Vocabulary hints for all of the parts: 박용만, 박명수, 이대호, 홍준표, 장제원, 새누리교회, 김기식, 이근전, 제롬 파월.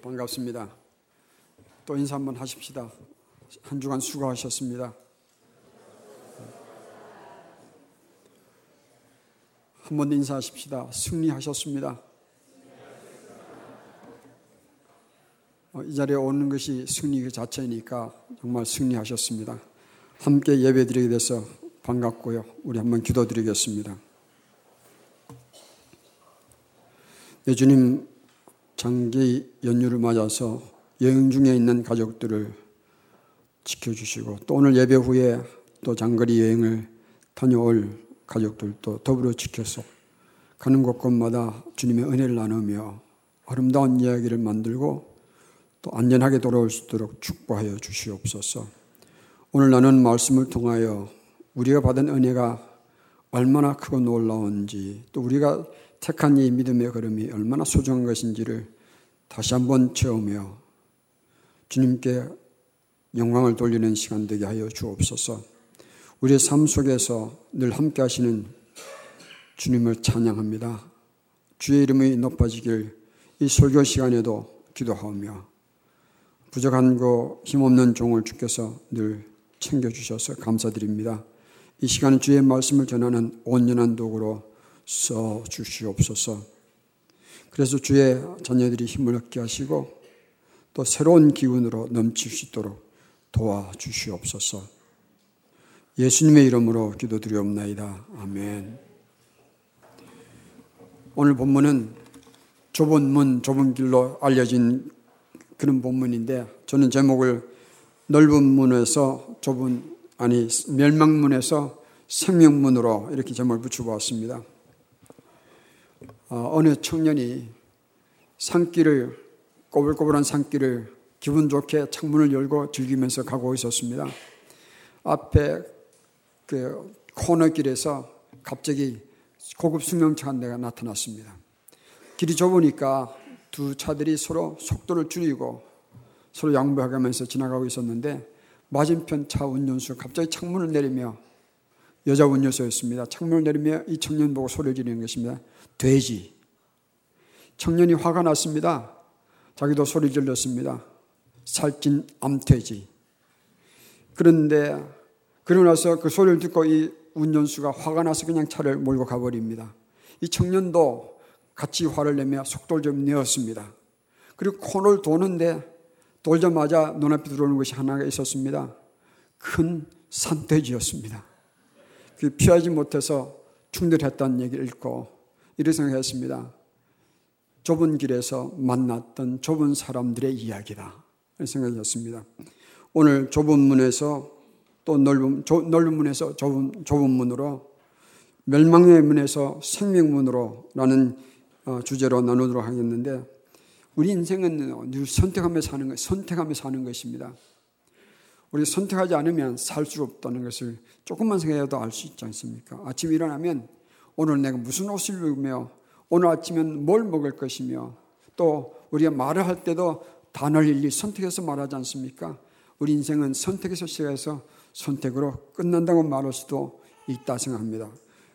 반갑습니다. 또 인사 한번 하십시다. 한 주간 수고하셨습니다. 한 번 인사하십시다. 승리하셨습니다. 이 자리에 오는 것이 승리 그 자체니까 정말 승리하셨습니다. 함께 예배드리게 돼서 반갑고요. 우리 한번 기도드리겠습니다. 네, 주님, 장기 연휴를 맞아서 여행 중에 있는 가족들을 지켜주시고 또 오늘 예배 후에 또 장거리 여행을 다녀올 가족들도 더불어 지켜서 가는 곳곳마다 주님의 은혜를 나누며 아름다운 이야기를 만들고 또 안전하게 돌아올 수 있도록 축복하여 주시옵소서. 오늘 나눈 말씀을 통하여 우리가 받은 은혜가 얼마나 크고 놀라운지 또 우리가 택한 이 믿음의 걸음이 얼마나 소중한 것인지를 다시 한번 채우며 주님께 영광을 돌리는 시간 되게 하여 주옵소서. 우리의 삶 속에서 늘 함께 하시는 주님을 찬양합니다. 주의 이름이 높아지길 이 설교 시간에도 기도하오며 부족한 거 힘없는 종을 주께서 늘 챙겨주셔서 감사드립니다. 이 시간 주의 말씀을 전하는 온전한 도구로 써주시옵소서. 그래서 주의 자녀들이 힘을 얻게 하시고 또 새로운 기운으로 넘칠 수 있도록 도와주시옵소서. 예수님의 이름으로 기도드리옵나이다. 아멘. 오늘 본문은 좁은 문 좁은 길로 알려진 그런 본문인데 저는 제목을 넓은 문에서 멸망문에서 생명문으로 이렇게 제목을 붙여보았습니다. 어느 청년이 꼬불꼬불한 산길을 기분 좋게 창문을 열고 즐기면서 가고 있었습니다. 앞에 그 코너길에서 갑자기 고급 승용차 한 대가 나타났습니다. 길이 좁으니까 두 차들이 서로 속도를 줄이고 서로 양보하면서 지나가고 있었는데 맞은편 차 운전수 갑자기 창문을 내리며, 여자 운전수였습니다. 창문을 내리며 이 청년 보고 소리를 지르는 것입니다. 돼지. 청년이 화가 났습니다. 자기도 소리 질렀습니다. 살찐 암돼지. 그런데 그러고 나서 그 소리를 듣고 이 운전수가 화가 나서 그냥 차를 몰고 가버립니다. 이 청년도 같이 화를 내며 속도를 좀 내었습니다. 그리고 코너를 도는데 돌자마자 눈앞에 들어오는 것이 하나가 있었습니다. 큰 산돼지였습니다. 피하지 못해서 충돌했다는 얘기를 읽고 이렇게 생각했습니다. 좁은 길에서 만났던 좁은 사람들의 이야기다. 이렇게 생각했습니다. 오늘 좁은 문에서 또 넓은 문에서 좁은 문으로, 멸망의 문에서 생명문으로 라는 주제로 나누도록 하겠는데, 우리 인생은 늘 선택하며 사는 것입니다. 우리 선택하지 않으면 살 수 없다는 것을 조금만 생각해도 알 수 있지 않습니까? 아침에 일어나면 오늘 내가 무슨 옷을 입으며, 오늘 아침엔 뭘 먹을 것이며, 또 우리가 말을 할 때도 단어를 일일이 선택해서 말하지 않습니까? 우리 인생은 선택에서 시작해서 선택으로 끝난다고 말할 수도 있다 생각합니다.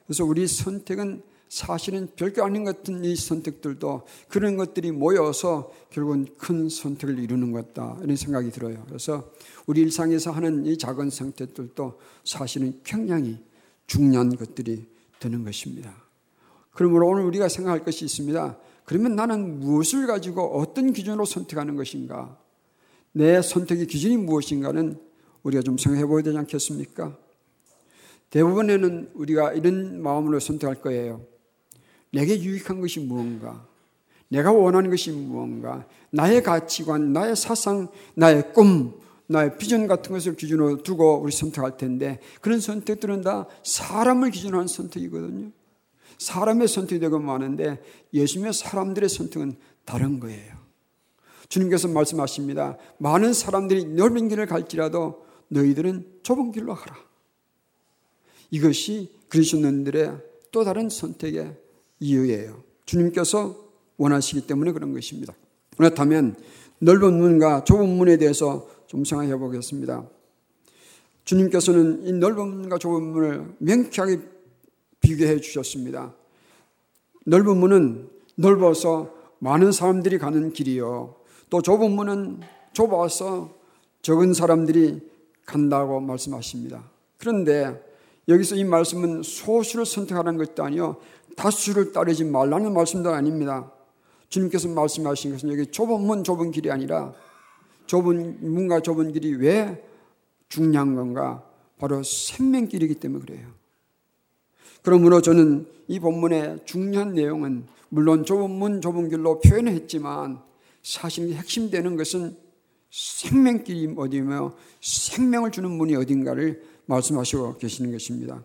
그래서 우리 선택은 사실은 별거 아닌 것 같은 이 선택들도 그런 것들이 모여서 결국은 큰 선택을 이루는 것 같다, 이런 생각이 들어요. 그래서 우리 일상에서 하는 이 작은 선택들도 사실은 굉장히 중요한 것들이 되는 것입니다. 그러므로 오늘 우리가 생각할 것이 있습니다. 그러면 나는 무엇을 가지고 어떤 기준으로 선택하는 것인가? 내 선택의 기준이 무엇인가는 우리가 좀 생각해 보여야 되지 않겠습니까? 대부분에는 우리가 이런 마음으로 선택할 거예요. 내게 유익한 것이 무언가, 내가 원하는 것이 무언가, 나의 가치관, 나의 사상, 나의 꿈, 나의 비전 같은 것을 기준으로 두고 우리 선택할 텐데, 그런 선택들은 다 사람을 기준으로 하는 선택이거든요. 사람의 선택이 되고 마는데 예수님의 사람들의 선택은 다른 거예요. 주님께서 말씀하십니다. 많은 사람들이 넓은 길을 갈지라도 너희들은 좁은 길로 가라. 이것이 그리스도인들의 또 다른 선택의 이유예요. 주님께서 원하시기 때문에 그런 것입니다. 그렇다면 넓은 문과 좁은 문에 대해서 좀 생각해 보겠습니다. 주님께서는 이 넓은 문과 좁은 문을 명쾌하게 비교해 주셨습니다. 넓은 문은 넓어서 많은 사람들이 가는 길이요, 또 좁은 문은 좁아서 적은 사람들이 간다고 말씀하십니다. 그런데 여기서 이 말씀은 소수를 선택하라는 것도 아니요 다수를 따르지 말라는 말씀도 아닙니다. 주님께서 말씀하신 것은 여기 좁은 문 좁은 길이 아니라 좁은 문과 좁은 길이 왜 중요한 건가? 바로 생명길이기 때문에 그래요. 그러므로 저는 이 본문의 중요한 내용은 물론 좁은 문 좁은 길로 표현을 했지만 사실 핵심되는 것은 생명길이 어디며 생명을 주는 문이 어딘가를 말씀하시고 계시는 것입니다.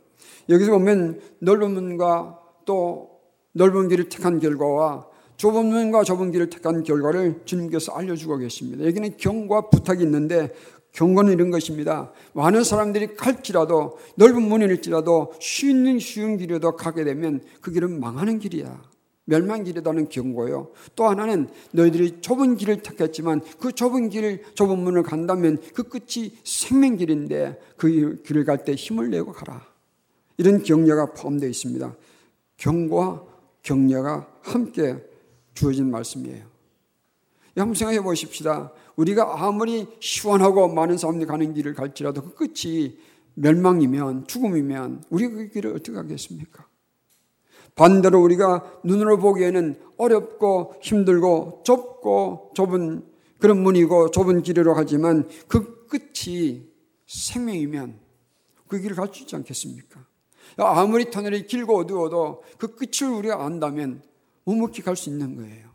여기서 보면 넓은 문과 또 넓은 길을 택한 결과와 좁은 문과 좁은 길을 택한 결과를 주님께서 알려주고 계십니다. 여기는 경고와 부탁이 있는데 경고는 이런 것입니다. 많은 사람들이 갈지라도 넓은 문일지라도 쉬운 길이라도 가게 되면 그 길은 망하는 길이야. 멸망길이라는 경고요. 또 하나는 너희들이 좁은 길을 택했지만 그 좁은 길을 좁은 문을 간다면 그 끝이 생명길인데 그 길을 갈 때 힘을 내고 가라. 이런 격려가 포함되어 있습니다. 경고와 격려가 함께 주어진 말씀이에요. 한번 생각해 보십시다. 우리가 아무리 시원하고 많은 사람들이 가는 길을 갈지라도 그 끝이 멸망이면 죽음이면 우리가 그 길을 어떻게 가겠습니까? 반대로 우리가 눈으로 보기에는 어렵고 힘들고 좁고 좁은 그런 문이고 좁은 길이라고 하지만 그 끝이 생명이면 그 길을 갈 수 있지 않겠습니까? 아무리 터널이 길고 어두워도 그 끝을 우리가 안다면 묵묵히 갈 수 있는 거예요.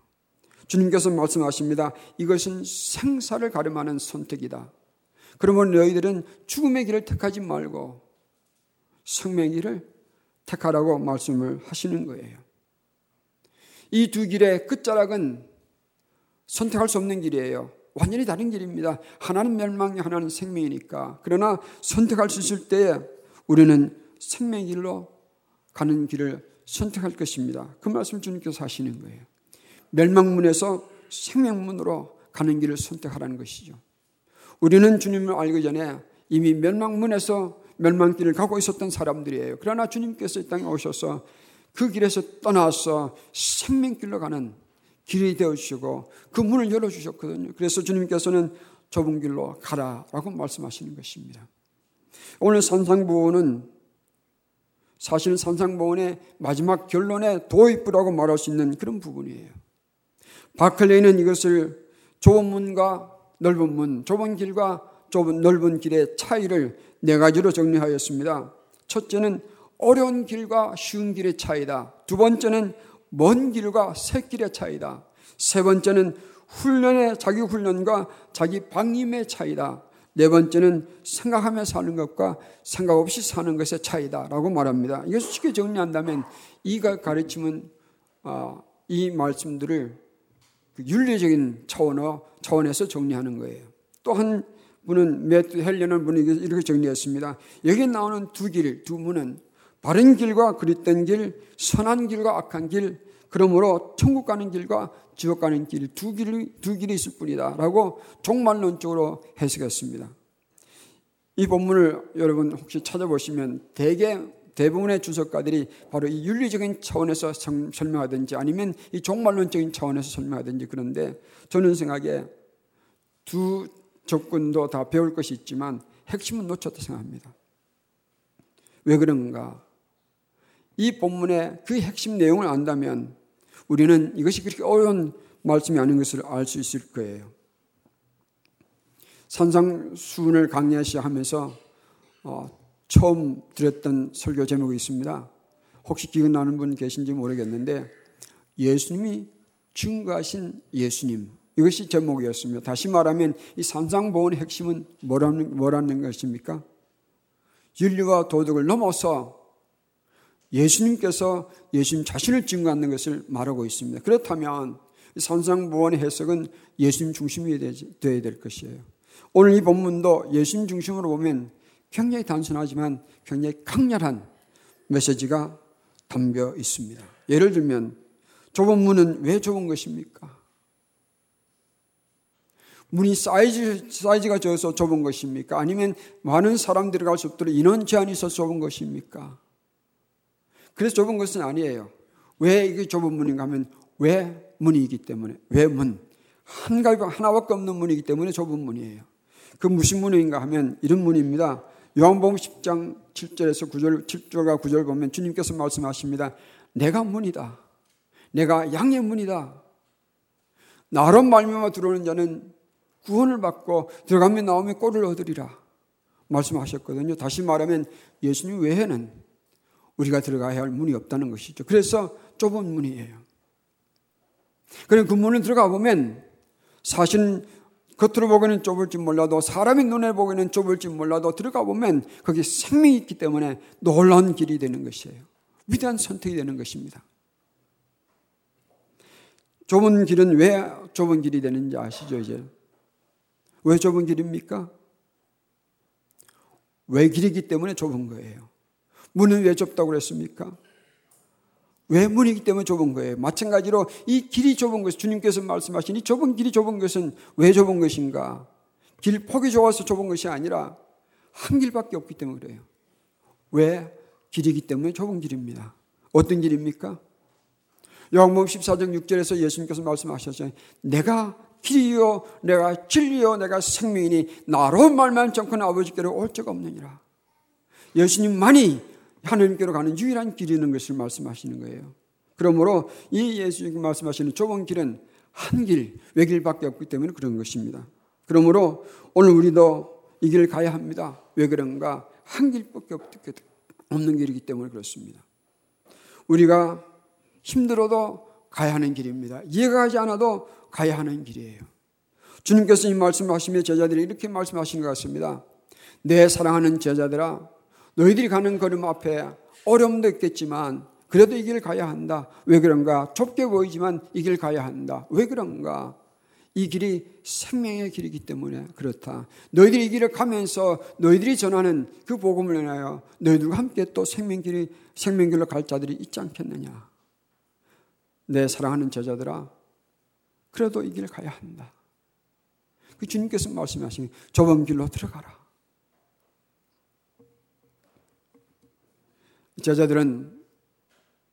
주님께서 말씀하십니다. 이것은 생사를 가름하는 선택이다. 그러면 너희들은 죽음의 길을 택하지 말고 생명의 길을 택하라고 말씀을 하시는 거예요. 이 두 길의 끝자락은 선택할 수 없는 길이에요. 완전히 다른 길입니다. 하나는 멸망이 하나는 생명이니까. 그러나 선택할 수 있을 때에 우리는 생명의 길로 가는 길을 선택할 것입니다. 그 말씀 주님께서 하시는 거예요. 멸망문에서 생명문으로 가는 길을 선택하라는 것이죠. 우리는 주님을 알기 전에 이미 멸망문에서 멸망길을 가고 있었던 사람들이에요. 그러나 주님께서 이 땅에 오셔서 그 길에서 떠나서 생명길로 가는 길이 되어주시고 그 문을 열어주셨거든요. 그래서 주님께서는 좁은 길로 가라라고 말씀하시는 것입니다. 오늘 산상보훈은 사실은 산상보훈의 마지막 결론에 도입부라고 말할 수 있는 그런 부분이에요. 바클레이는 이것을 좁은 문과 넓은 문, 좁은 길과 좁은 넓은 길의 차이를 네 가지로 정리하였습니다. 첫째는 어려운 길과 쉬운 길의 차이다. 두 번째는 먼 길과 새 길의 차이다. 세 번째는 훈련의 자기 훈련과 자기 방임의 차이다. 네 번째는 생각하며 사는 것과 생각 없이 사는 것의 차이다라고 말합니다. 이것을 쉽게 정리한다면 이 가르침은 이 말씀들을 윤리적인 차원에서 정리하는 거예요. 또한 문은 매트 헬리는 문이 이렇게 정리했습니다. 여기 나오는 두 길, 두 문은 바른 길과 그릇된 길, 선한 길과 악한 길, 그러므로 천국 가는 길과 지옥 가는 길, 두 길이 있을 뿐이다 라고 종말론적으로 해석했습니다. 이 본문을 여러분 혹시 찾아보시면 대부분의 주석가들이 바로 이 윤리적인 차원에서 설명하든지 아니면 이 종말론적인 차원에서 설명하든지 그런데 저는 생각에 두 접근도 다 배울 것이 있지만 핵심은 놓쳤다 생각합니다. 왜 그런가? 이 본문의 그 핵심 내용을 안다면 우리는 이것이 그렇게 어려운 말씀이 아닌 것을 알 수 있을 거예요. 산상수훈을 강의하면서 처음 드렸던 설교 제목이 있습니다. 혹시 기억나는 분 계신지 모르겠는데 예수님이 증거하신 예수님. 이것이 제목이었습니다. 다시 말하면 이 산상보훈의 핵심은 뭐라는 것입니까? 윤리와 도덕을 넘어서 예수님께서 예수님 자신을 증거하는 것을 말하고 있습니다. 그렇다면 이 산상보훈의 해석은 예수님 중심이 되어야 될 것이에요. 오늘 이 본문도 예수님 중심으로 보면 굉장히 단순하지만 굉장히 강렬한 메시지가 담겨 있습니다. 예를 들면 좁은 문은 왜 좁은 것입니까? 문이 사이즈가 적어서 좁은 것입니까? 아니면 많은 사람들이 갈 수 없도록 인원 제한이 있어서 좁은 것입니까? 그래서 좁은 것은 아니에요. 왜 이게 좁은 문인가 하면 왜 문이기 때문에 왜 문? 한가위가 하나밖에 없는 문이기 때문에 좁은 문이에요. 그 무슨 문인가 하면 이런 문입니다. 요한복음 10장 7절에서 9절, 7절과 9절 보면 주님께서 말씀하십니다. 내가 문이다. 내가 양의 문이다. 나로 말미암아 들어오는 자는 구원을 받고 들어가면 나오면 꼴을 얻으리라 말씀하셨거든요. 다시 말하면 예수님 외에는 우리가 들어가야 할 문이 없다는 것이죠. 그래서 좁은 문이에요. 그럼 그 문을 들어가 보면 사실은 겉으로 보기에는 좁을지 몰라도 사람의 눈에 보기에는 좁을지 몰라도 들어가 보면 거기 생명이 있기 때문에 놀라운 길이 되는 것이에요. 위대한 선택이 되는 것입니다. 좁은 길은 왜 좁은 길이 되는지 아시죠? 이제 왜 좁은 길입니까? 왜 길이기 때문에 좁은 거예요. 문은 왜 좁다고 그랬습니까? 왜 문이기 때문에 좁은 거예요. 마찬가지로 이 길이 좁은 것은 주님께서 말씀하신 이 좁은 길이 좁은 것은 왜 좁은 것인가? 길 폭이 좁아서 좁은 것이 아니라 한 길밖에 없기 때문에 그래요. 왜? 길이기 때문에 좁은 길입니다. 어떤 길입니까? 요한복음 14장 6절에서 예수님께서 말씀하셨잖아요. 내가 길이요 내가 진리요 내가 생명이니 나로 말미암지 않고는 아버지께로 올 자가 없느니라. 예수님만이 하나님께로 가는 유일한 길이라는 것을 말씀하시는 거예요. 그러므로 이 예수님 말씀하시는 좁은 길은 한 길, 외길밖에 없기 때문에 그런 것입니다. 그러므로 오늘 우리도 이 길을 가야 합니다. 왜 그런가? 한 길밖에 없는 길이기 때문에 그렇습니다. 우리가 힘들어도 가야 하는 길입니다. 이해가 가지 않아도 가야 하는 길이에요. 주님께서 이 말씀하시며 제자들이 이렇게 말씀하신 것 같습니다. 내 사랑하는 제자들아, 너희들이 가는 걸음 앞에 어려움도 있겠지만 그래도 이 길을 가야 한다. 왜 그런가? 좁게 보이지만 이 길을 가야 한다. 왜 그런가? 이 길이 생명의 길이기 때문에 그렇다. 너희들이 이 길을 가면서 너희들이 전하는 그 복음을 인하여 너희들과 함께 또 생명길로 갈 자들이 있지 않겠느냐. 내 사랑하는 제자들아, 그래도 이 길을 가야 한다. 그 주님께서 말씀하신 좁은 길로 들어가라. 제자들은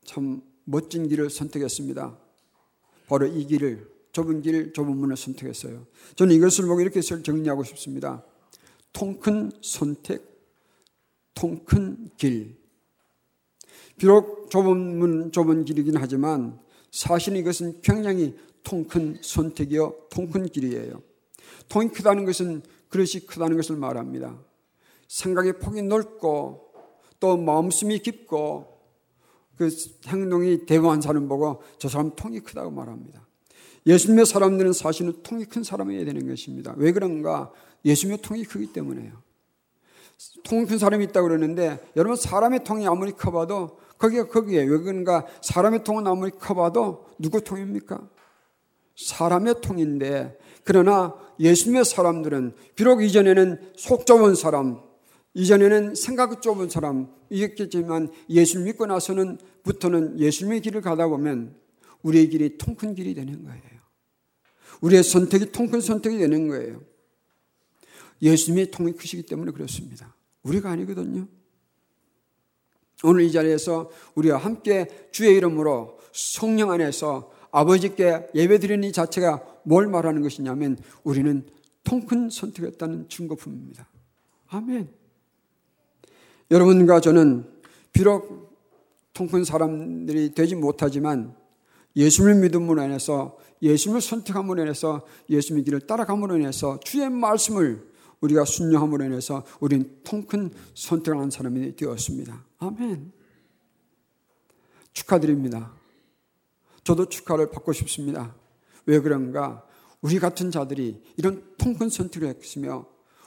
참 멋진 길을 선택했습니다. 바로 이 길을, 좁은 길, 좁은 문을 선택했어요. 저는 이것을 보고 이렇게 정리하고 싶습니다. 통 큰 선택, 통 큰 길. 비록 좁은 문, 좁은 길이긴 하지만 사실 이것은 굉장히 통 큰 선택이요, 통 큰 길이에요. 통이 크다는 것은 그릇이 크다는 것을 말합니다. 생각의 폭이 넓고 또 마음씀이 깊고 그 행동이 대범한 사람 보고 저 사람 통이 크다고 말합니다. 예수님의 사람들은 사실은 통이 큰 사람이어야 되는 것입니다. 왜 그런가? 예수님의 통이 크기 때문에요. 통이 큰 사람이 있다고 그러는데 여러분 사람의 통이 아무리 커봐도 거기가 거기에 왜 그런가? 사람의 통은 아무리 커봐도 누구 통입니까? 사람의 통인데 그러나 예수님의 사람들은 비록 이전에는 속 좁은 사람 이전에는 생각이 좁은 사람 이었겠지만 예수를 믿고 나서는 부터는 예수님의 길을 가다 보면 우리의 길이 통 큰 길이 되는 거예요. 우리의 선택이 통 큰 선택이 되는 거예요. 예수님의 통이 크시기 때문에 그렇습니다. 우리가 아니거든요. 오늘 이 자리에서 우리와 함께 주의 이름으로 성령 안에서 아버지께 예배드리는 이 자체가 뭘 말하는 것이냐면 우리는 통 큰 선택했다는 증거품입니다. 아멘. 여러분과 저는 비록 통 큰 사람들이 되지 못하지만 예수를 믿음으로 인해서 예수를 선택함으로 인해서 예수의 길을 따라감으로 인해서 주의 말씀을 우리가 순종함으로 인해서 우리는 통 큰 선택을 한 사람이 되었습니다. 아멘. 축하드립니다. 저도 축하를 받고 싶습니다. 왜 그런가? 우리 같은 자들이 이런 통 큰 선택을 했으며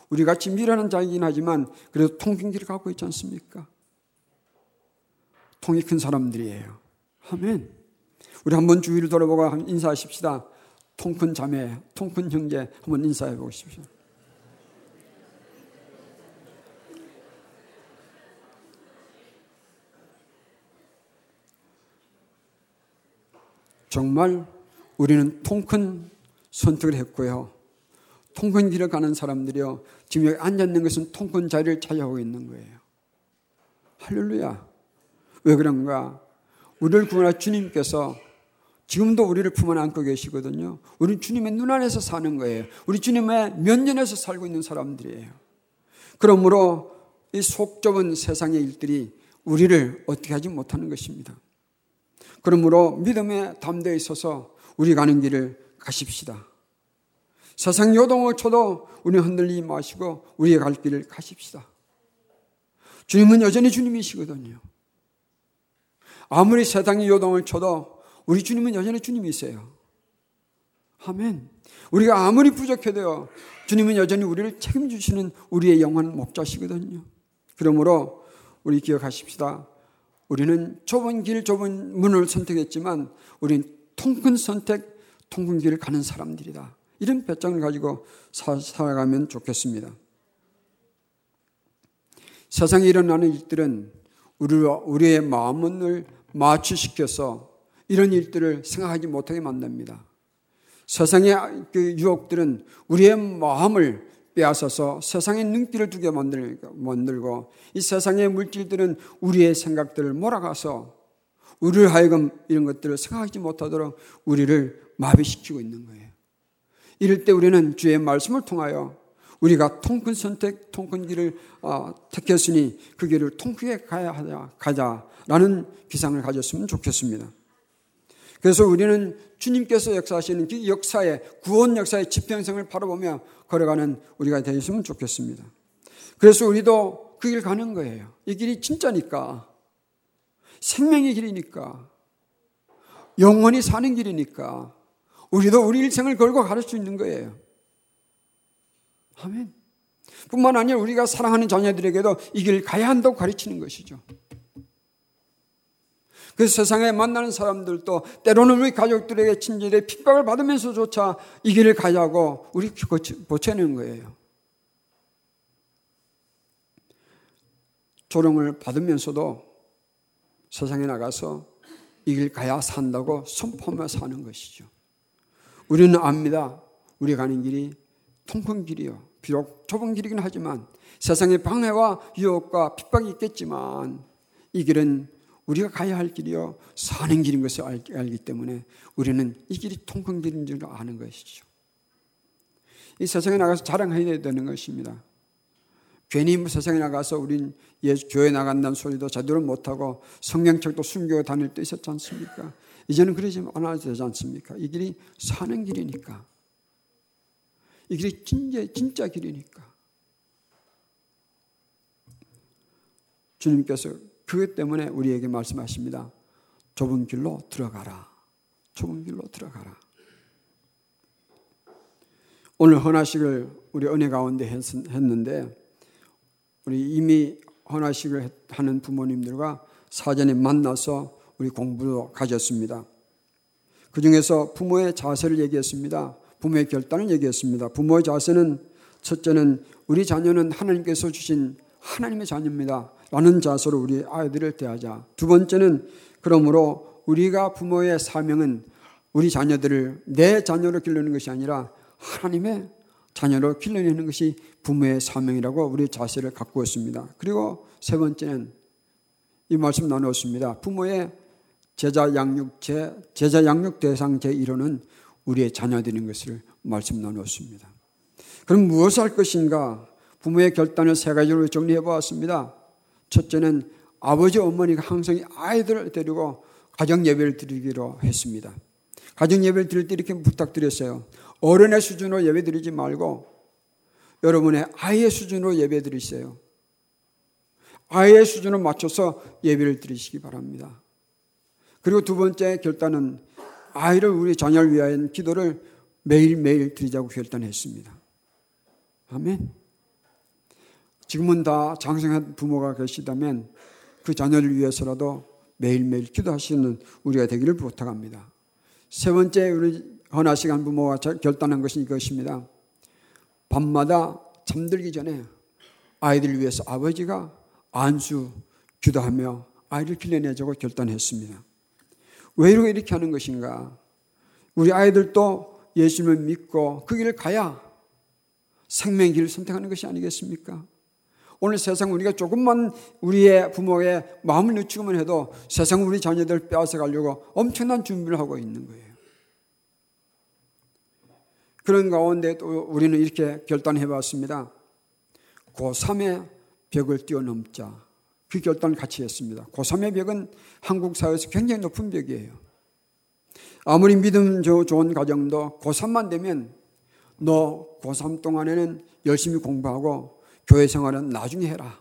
우리같이 미련한 자이긴 하지만 그래도 통 큰 길을 가고 있지 않습니까? 통이 큰 사람들이에요. 아멘. 우리 한번 주위를 돌아보고 인사하십시다. 통 큰 자매, 통 큰 형제 한번 인사해 보십시오. 정말 우리는 통 큰 선택을 했고요. 통 큰 길을 가는 사람들이요. 지금 여기 앉아있는 것은 통 큰 자리를 차지하고 있는 거예요. 할렐루야. 왜 그런가? 우리를 구원할 주님께서 지금도 우리를 품은 안고 계시거든요. 우리는 주님의 눈 안에서 사는 거예요. 우리 주님의 면면에서 살고 있는 사람들이에요. 그러므로 이 속 좁은 세상의 일들이 우리를 어떻게 하지 못하는 것입니다. 그러므로 믿음에 담대에 있어서 우리 가는 길을 가십시다. 세상 요동을 쳐도 우리는 흔들리지 마시고 우리의 갈 길을 가십시다. 주님은 여전히 주님이시거든요. 아무리 세상이 요동을 쳐도 우리 주님은 여전히 주님이세요. 아멘. 우리가 아무리 부족해도 주님은 여전히 우리를 책임지시는 우리의 영원한 목자시거든요. 그러므로 우리 기억하십시다. 우리는 좁은 길, 좁은 문을 선택했지만 우리는 통큰 선택, 통큰 길을 가는 사람들이다. 이런 배짱을 가지고 살아가면 좋겠습니다. 세상에 일어나는 일들은 우리의 마음을 마취시켜서 이런 일들을 생각하지 못하게 만듭니다. 세상의 유혹들은 우리의 마음을 빼앗아서 세상의 눈길을 두게 만들고 이 세상의 물질들은 우리의 생각들을 몰아가서 우리를 하여금 이런 것들을 생각하지 못하도록 우리를 마비시키고 있는 거예요. 이럴 때 우리는 주의 말씀을 통하여 우리가 통큰 선택, 통큰 길을 택했으니 그 길을 통크게 가자라는 기상을 가졌으면 좋겠습니다. 그래서 우리는 주님께서 역사하시는 그 역사의 구원 역사의 지평성을 바라보며 걸어가는 우리가 되었으면 좋겠습니다. 그래서 우리도 그 길 가는 거예요. 이 길이 진짜니까, 생명의 길이니까, 영원히 사는 길이니까 우리도 우리 일생을 걸고 갈 수 있는 거예요. 아멘. 뿐만 아니라 우리가 사랑하는 자녀들에게도 이 길을 가야 한다고 가르치는 것이죠. 그래서 세상에 만나는 사람들도 때로는 우리 가족들에게 친절에 핍박을 받으면서조차 이 길을 가자고 우리 고쳐내는 거예요. 조롱을 받으면서도 세상에 나가서 이 길 가야 산다고 선포하며 사는 것이죠. 우리는 압니다. 우리 가는 길이 통큰 길이요. 비록 좁은 길이긴 하지만 세상의 방해와 유혹과 핍박이 있겠지만 이 길은 우리가 가야 할 길이요. 사는 길인 것을 알기 때문에 우리는 이 길이 통큰 길인 줄 아는 것이죠. 이 세상에 나가서 자랑해야 되는 것입니다. 괜히 세상에 나가서 우린 교회 나간다는 소리도 제대로 못하고 성경책도 숨기고 다닐 때 있었지 않습니까? 이제는 그러지 않아도 되지 않습니까? 이 길이 사는 길이니까. 이 길이 진짜 길이니까. 주님께서 그것 때문에 우리에게 말씀하십니다. 좁은 길로 들어가라. 좁은 길로 들어가라. 오늘 헌화식을 우리 은혜 가운데 했는데 우리 이미 헌화식을 하는 부모님들과 사전에 만나서 우리 공부도 가졌습니다. 그중에서 부모의 자세를 얘기했습니다. 부모의 결단을 얘기했습니다. 부모의 자세는 첫째는 우리 자녀는 하나님께서 주신 하나님의 자녀입니다 라는 자세로 우리 아이들을 대하자. 두 번째는 그러므로 우리가 부모의 사명은 우리 자녀들을 내 자녀로 길러내는 것이 아니라 하나님의 자녀로 길러내는 것이 부모의 사명이라고 우리 자세를 갖고 있습니다. 그리고 세 번째는 이 말씀 나누었습니다. 부모의 제자 양육 대상 제1호는 우리의 자녀들인 것을 말씀 나누었습니다. 그럼 무엇을 할 것인가? 부모의 결단을 세 가지로 정리해 보았습니다. 첫째는 아버지 어머니가 항상 아이들을 데리고 가정 예배를 드리기로 했습니다. 가정 예배를 드릴 때 이렇게 부탁드렸어요. 어른의 수준으로 예배 드리지 말고 여러분의 아이의 수준으로 예배 드리세요. 아이의 수준을 맞춰서 예배를 드리시기 바랍니다. 그리고 두 번째 결단은 아이를 우리 자녀를 위한 기도를 매일매일 드리자고 결단했습니다. 아멘. 지금은 다 장성한 부모가 계시다면 그 자녀를 위해서라도 매일매일 기도하시는 우리가 되기를 부탁합니다. 세 번째 우리 헌화시간 부모가 결단한 것이 이것입니다. 밤마다 잠들기 전에 아이들을 위해서 아버지가 안수 기도하며 아이를 길러내자고 결단했습니다. 왜 이렇게 하는 것인가? 우리 아이들도 예수님을 믿고 그 길을 가야 생명의 길을 선택하는 것이 아니겠습니까? 오늘 세상 우리가 조금만 우리의 부모의 마음을 늦추기만 해도 세상 우리 자녀들 빼앗아가려고 엄청난 준비를 하고 있는 거예요. 그런 가운데 또 우리는 이렇게 결단해봤습니다. 고3의 벽을 뛰어넘자. 그 결단을 같이 했습니다. 고3의 벽은 한국 사회에서 굉장히 높은 벽이에요. 아무리 믿음 좋은 가정도 고3만 되면 너 고3 동안에는 열심히 공부하고 교회 생활은 나중에 해라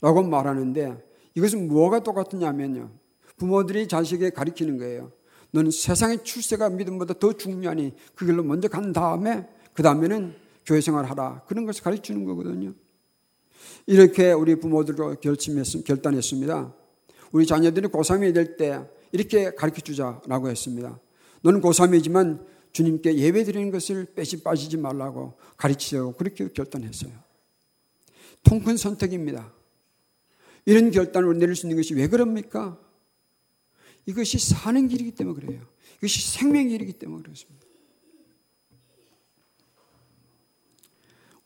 라고 말하는데, 이것은 뭐가 똑같으냐면요, 부모들이 자식에게 가르치는 거예요. 너는 세상의 출세가 믿음보다 더 중요하니 그 길로 먼저 간 다음에 그 다음에는 교회 생활하라, 그런 것을 가르치는 거거든요. 이렇게 우리 부모들도 결단했습니다. 우리 자녀들이 고3이 될 때 이렇게 가르쳐주자라고 했습니다. 너는 고3이지만 주님께 예배드리는 것을 빠지지 말라고 가르치자고 그렇게 결단했어요. 통큰 선택입니다. 이런 결단을 내릴 수 있는 것이 왜 그럽니까? 이것이 사는 길이기 때문에 그래요. 이것이 생명의 길이기 때문에 그렇습니다.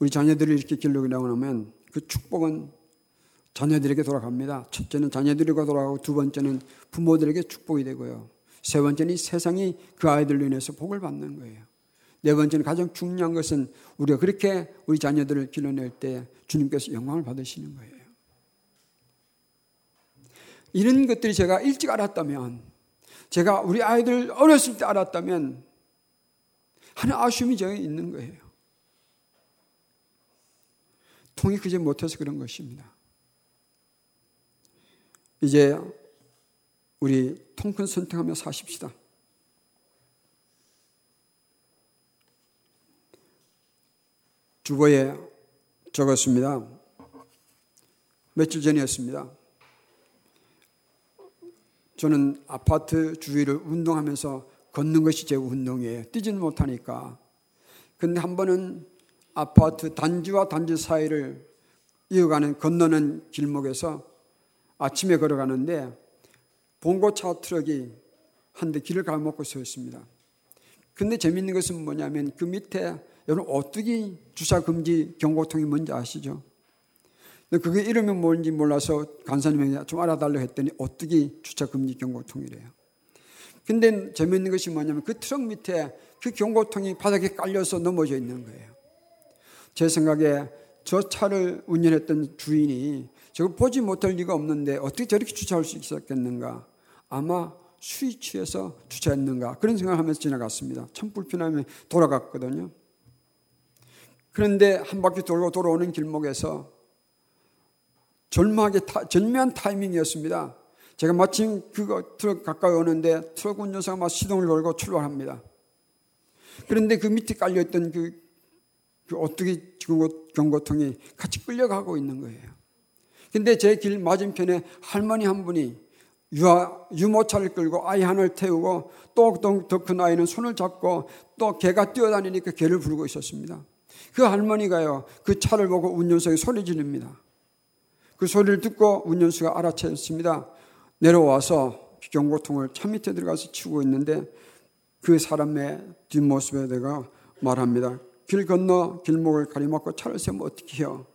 우리 자녀들을 이렇게 길러 나가면 그 축복은 자녀들에게 돌아갑니다. 첫째는 자녀들에게 돌아가고, 두 번째는 부모들에게 축복이 되고요. 세 번째는 세상이 그 아이들로 인해서 복을 받는 거예요. 네 번째는 가장 중요한 것은 우리가 그렇게 우리 자녀들을 길러낼 때 주님께서 영광을 받으시는 거예요. 이런 것들이 제가 일찍 알았다면, 제가 우리 아이들 어렸을 때 알았다면 하는 아쉬움이 저에 있는 거예요. 통이 크지 못해서 그런 것입니다. 이제 우리 통큰 선택하며 사십시다. 주보에 적었습니다. 며칠 전이었습니다. 저는 아파트 주위를 운동하면서 걷는 것이 제 운동이에요. 뛰지는 못하니까. 근데 한 번은 아파트 단지와 단지 사이를 이어가는 건너는 길목에서 아침에 걸어가는데 봉고차 트럭이 한 대 길을 갈아먹고 서 있습니다. 근데 재밌는 것은 뭐냐면 그 밑에 여러분 오뚜기 주차금지 경고통이 뭔지 아시죠? 근데 그게 이름이 뭔지 몰라서 간사님에게 좀 알아달라고 했더니 오뚜기 주차금지 경고통이래요. 근데 재밌는 것이 뭐냐면 그 트럭 밑에 그 경고통이 바닥에 깔려서 넘어져 있는 거예요. 제 생각에 저 차를 운전했던 주인이 저걸 보지 못할 리가 없는데 어떻게 저렇게 주차할 수 있었겠는가, 아마 술이 취해서 주차했는가, 그런 생각을 하면서 지나갔습니다. 참 불편하면 돌아갔거든요. 그런데 한 바퀴 돌고 돌아오는 길목에서 절묘한 타이밍이었습니다. 제가 마침 그 트럭 가까이 오는데 트럭 운전사가 막 시동을 걸고 출발합니다. 그런데 그 밑에 깔려있던 그 오뚜기 경고통이 같이 끌려가고 있는 거예요. 근데 제 길 맞은편에 할머니 한 분이 유모차를 끌고 아이 하나를 태우고 또 더 큰 아이는 손을 잡고 또 개가 뛰어다니니까 개를 부르고 있었습니다. 그 할머니가요, 그 차를 보고 운전수에게 소리 지릅니다. 그 소리를 듣고 운전수가 알아챘습니다. 내려와서 경고통을 차 밑에 들어가서 치고 있는데 그 사람의 뒷모습에 대가 말합니다. 길 건너 길목을 가리막고 차를 세우면 어떻게 해요?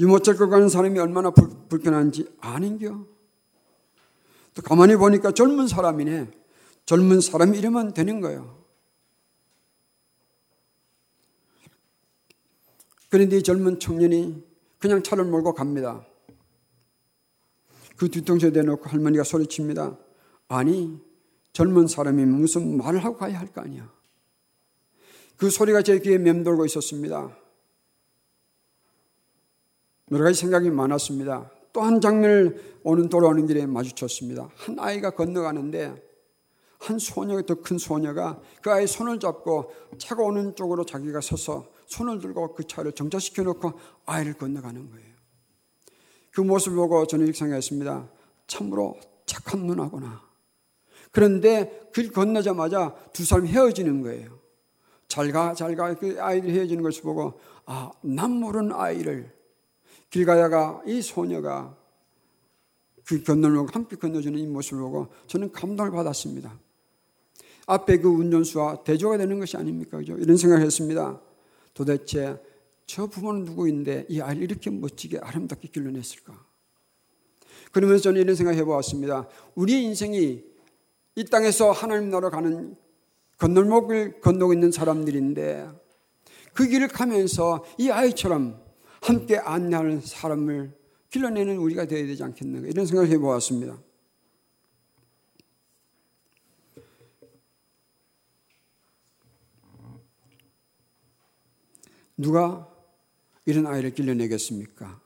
유모차 끌고 가는 사람이 얼마나 불편한지 아는겨? 또 가만히 보니까 젊은 사람이네. 젊은 사람이 이러면 되는 거예요. 그런데 이 젊은 청년이 그냥 차를 몰고 갑니다. 그 뒤통수에 대놓고 할머니가 소리칩니다. 아니, 젊은 사람이 무슨 말을 하고 가야 할 거 아니야. 그 소리가 제 귀에 맴돌고 있었습니다. 여러 가지 생각이 많았습니다. 또 한 장면을 돌아오는 길에 마주쳤습니다. 한 아이가 건너가는데 한 소녀가, 더 큰 소녀가 그 아이 손을 잡고 차가 오는 쪽으로 자기가 서서 손을 들고 그 차를 정차시켜 놓고 아이를 건너가는 거예요. 그 모습을 보고 저는 이렇게 생각했습니다. 참으로 착한 누나구나. 그런데 길 건너자마자 두 사람이 헤어지는 거예요. 잘가 그 아이들이 헤어지는 것을 보고, 아, 남 모르는 아이를 길가다가 이 소녀가 그 건너려고 함께 건너주는 이 모습을 보고 저는 감동을 받았습니다. 앞에 그 운전수와 대조가 되는 것이 아닙니까? 그죠? 이런 생각을 했습니다. 도대체 저 부모는 누구인데 이 아이를 이렇게 멋지게 아름답게 길러냈을까? 그러면서 저는 이런 생각을 해보았습니다. 우리의 인생이 이 땅에서 하나님 나라로 가는 건널목을 건너고 있는 사람들인데 그 길을 가면서 이 아이처럼 함께 안내하는 사람을 길러내는 우리가 되어야 되지 않겠는가, 이런 생각을 해보았습니다. 누가 이런 아이를 길러내겠습니까?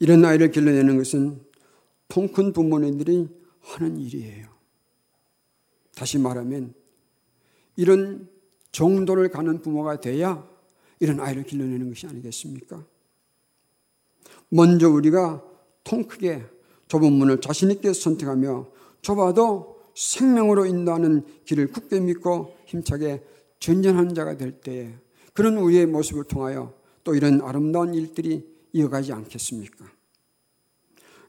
이런 아이를 길러내는 것은 통큰 부모님들이 하는 일이에요. 다시 말하면 이런 정도를 가는 부모가 돼야 이런 아이를 길러내는 것이 아니겠습니까? 먼저 우리가 통크게 좁은 문을 자신 있게 선택하며 좁아도 생명으로 인도하는 길을 굳게 믿고 힘차게 전전하는 자가 될 때에 그런 우리의 모습을 통하여 또 이런 아름다운 일들이 이어가지 않겠습니까?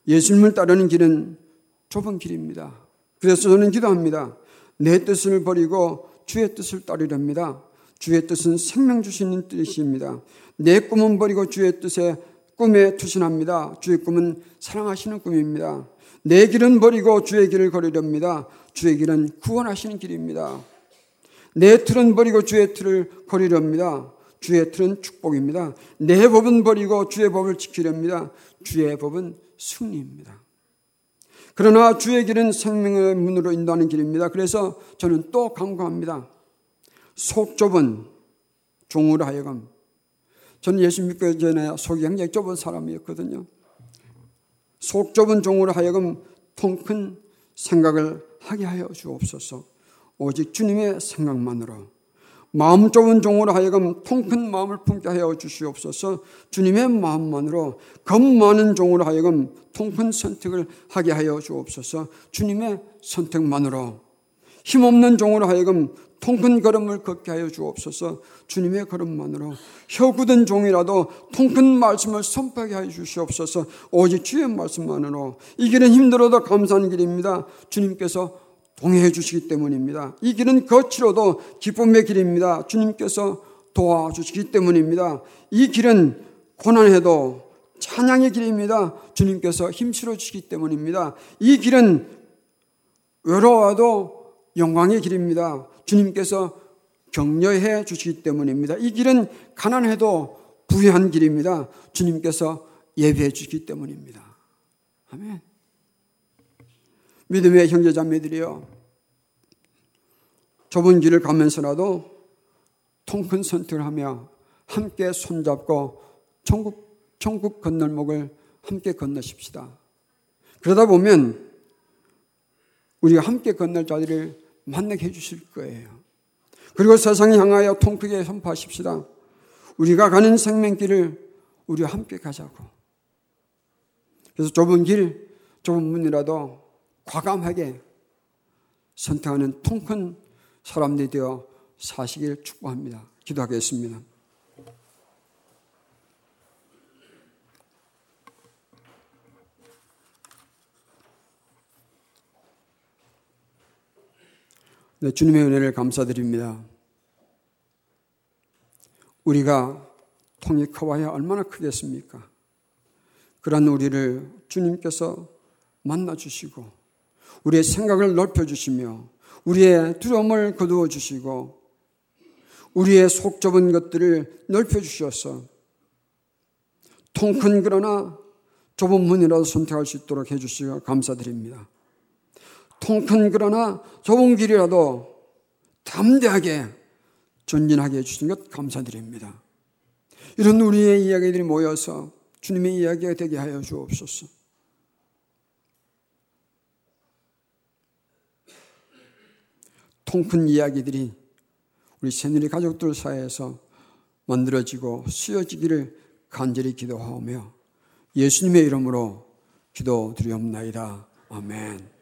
예수님을 따르는 길은 좁은 길입니다. 그래서 저는 기도합니다. 내 뜻을 버리고 주의 뜻을 따르렵니다. 주의 뜻은 생명 주시는 뜻입니다. 내 꿈은 버리고 주의 뜻에 꿈에 투신합니다. 주의 꿈은 사랑하시는 꿈입니다. 내 길은 버리고 주의 길을 걸으렵니다. 주의 길은 구원하시는 길입니다. 내 틀은 버리고 주의 틀을 걸으렵니다. 주의 틀은 축복입니다. 내 법은 버리고 주의 법을 지키렵니다. 주의 법은 승리입니다. 그러나 주의 길은 생명의 문으로 인도하는 길입니다. 그래서 저는 또 강구합니다. 속 좁은 종으로 하여금, 저는 예수 믿기 전에 속이 굉장히 좁은 사람이었거든요. 속 좁은 종으로 하여금 통 큰 생각을 하게 하여 주옵소서. 오직 주님의 생각만으로. 마음 좁은 종으로 하여금 통 큰 마음을 품게 하여 주시옵소서. 주님의 마음만으로. 겁 많은 종으로 하여금 통 큰 선택을 하게 하여 주옵소서. 주님의 선택만으로. 힘없는 종으로 하여금 통 큰 걸음을 걷게 하여 주옵소서. 주님의 걸음만으로. 혀 굳은 종이라도 통 큰 말씀을 선포하게 하여 주시옵소서. 오직 주의 말씀만으로. 이 길은 힘들어도 감사한 길입니다. 주님께서 동의해 주시기 때문입니다. 이 길은 거칠어도 기쁨의 길입니다. 주님께서 도와주시기 때문입니다. 이 길은 고난해도 찬양의 길입니다. 주님께서 힘실어 주시기 때문입니다. 이 길은 외로워도 영광의 길입니다. 주님께서 격려해 주시기 때문입니다. 이 길은 가난해도 부유한 길입니다. 주님께서 예비해 주시기 때문입니다. 아멘. 믿음의 형제자매들이여, 좁은 길을 가면서라도 통 큰 선택을 하며 함께 손잡고 천국 건널목을 함께 건너십시다. 그러다 보면 우리가 함께 건널 자들을 만나게 해주실 거예요. 그리고 세상을 향하여 통 크게 선포하십시다. 우리가 가는 생명길을 우리와 함께 가자고. 그래서 좁은 길, 좁은 문이라도 과감하게 선택하는 통 큰 사람들이 되어 사시기를 축복합니다. 기도하겠습니다. 네, 주님의 은혜를 감사드립니다. 우리가 통이 커봐야 얼마나 크겠습니까? 그런 우리를 주님께서 만나주시고 우리의 생각을 넓혀주시며 우리의 두려움을 거두어주시고 우리의 속 좁은 것들을 넓혀주셔서 통 큰 그러나 좁은 문이라도 선택할 수 있도록 해주시고 감사드립니다. 통 큰 그러나 좁은 길이라도 담대하게 전진하게 해주신 것 감사드립니다. 이런 우리의 이야기들이 모여서 주님의 이야기가 되게 하여 주옵소서. 통큰 이야기들이 우리 새누리 가족들 사이에서 만들어지고 쓰여지기를 간절히 기도하오며 예수님의 이름으로 기도드리옵나이다. 아멘.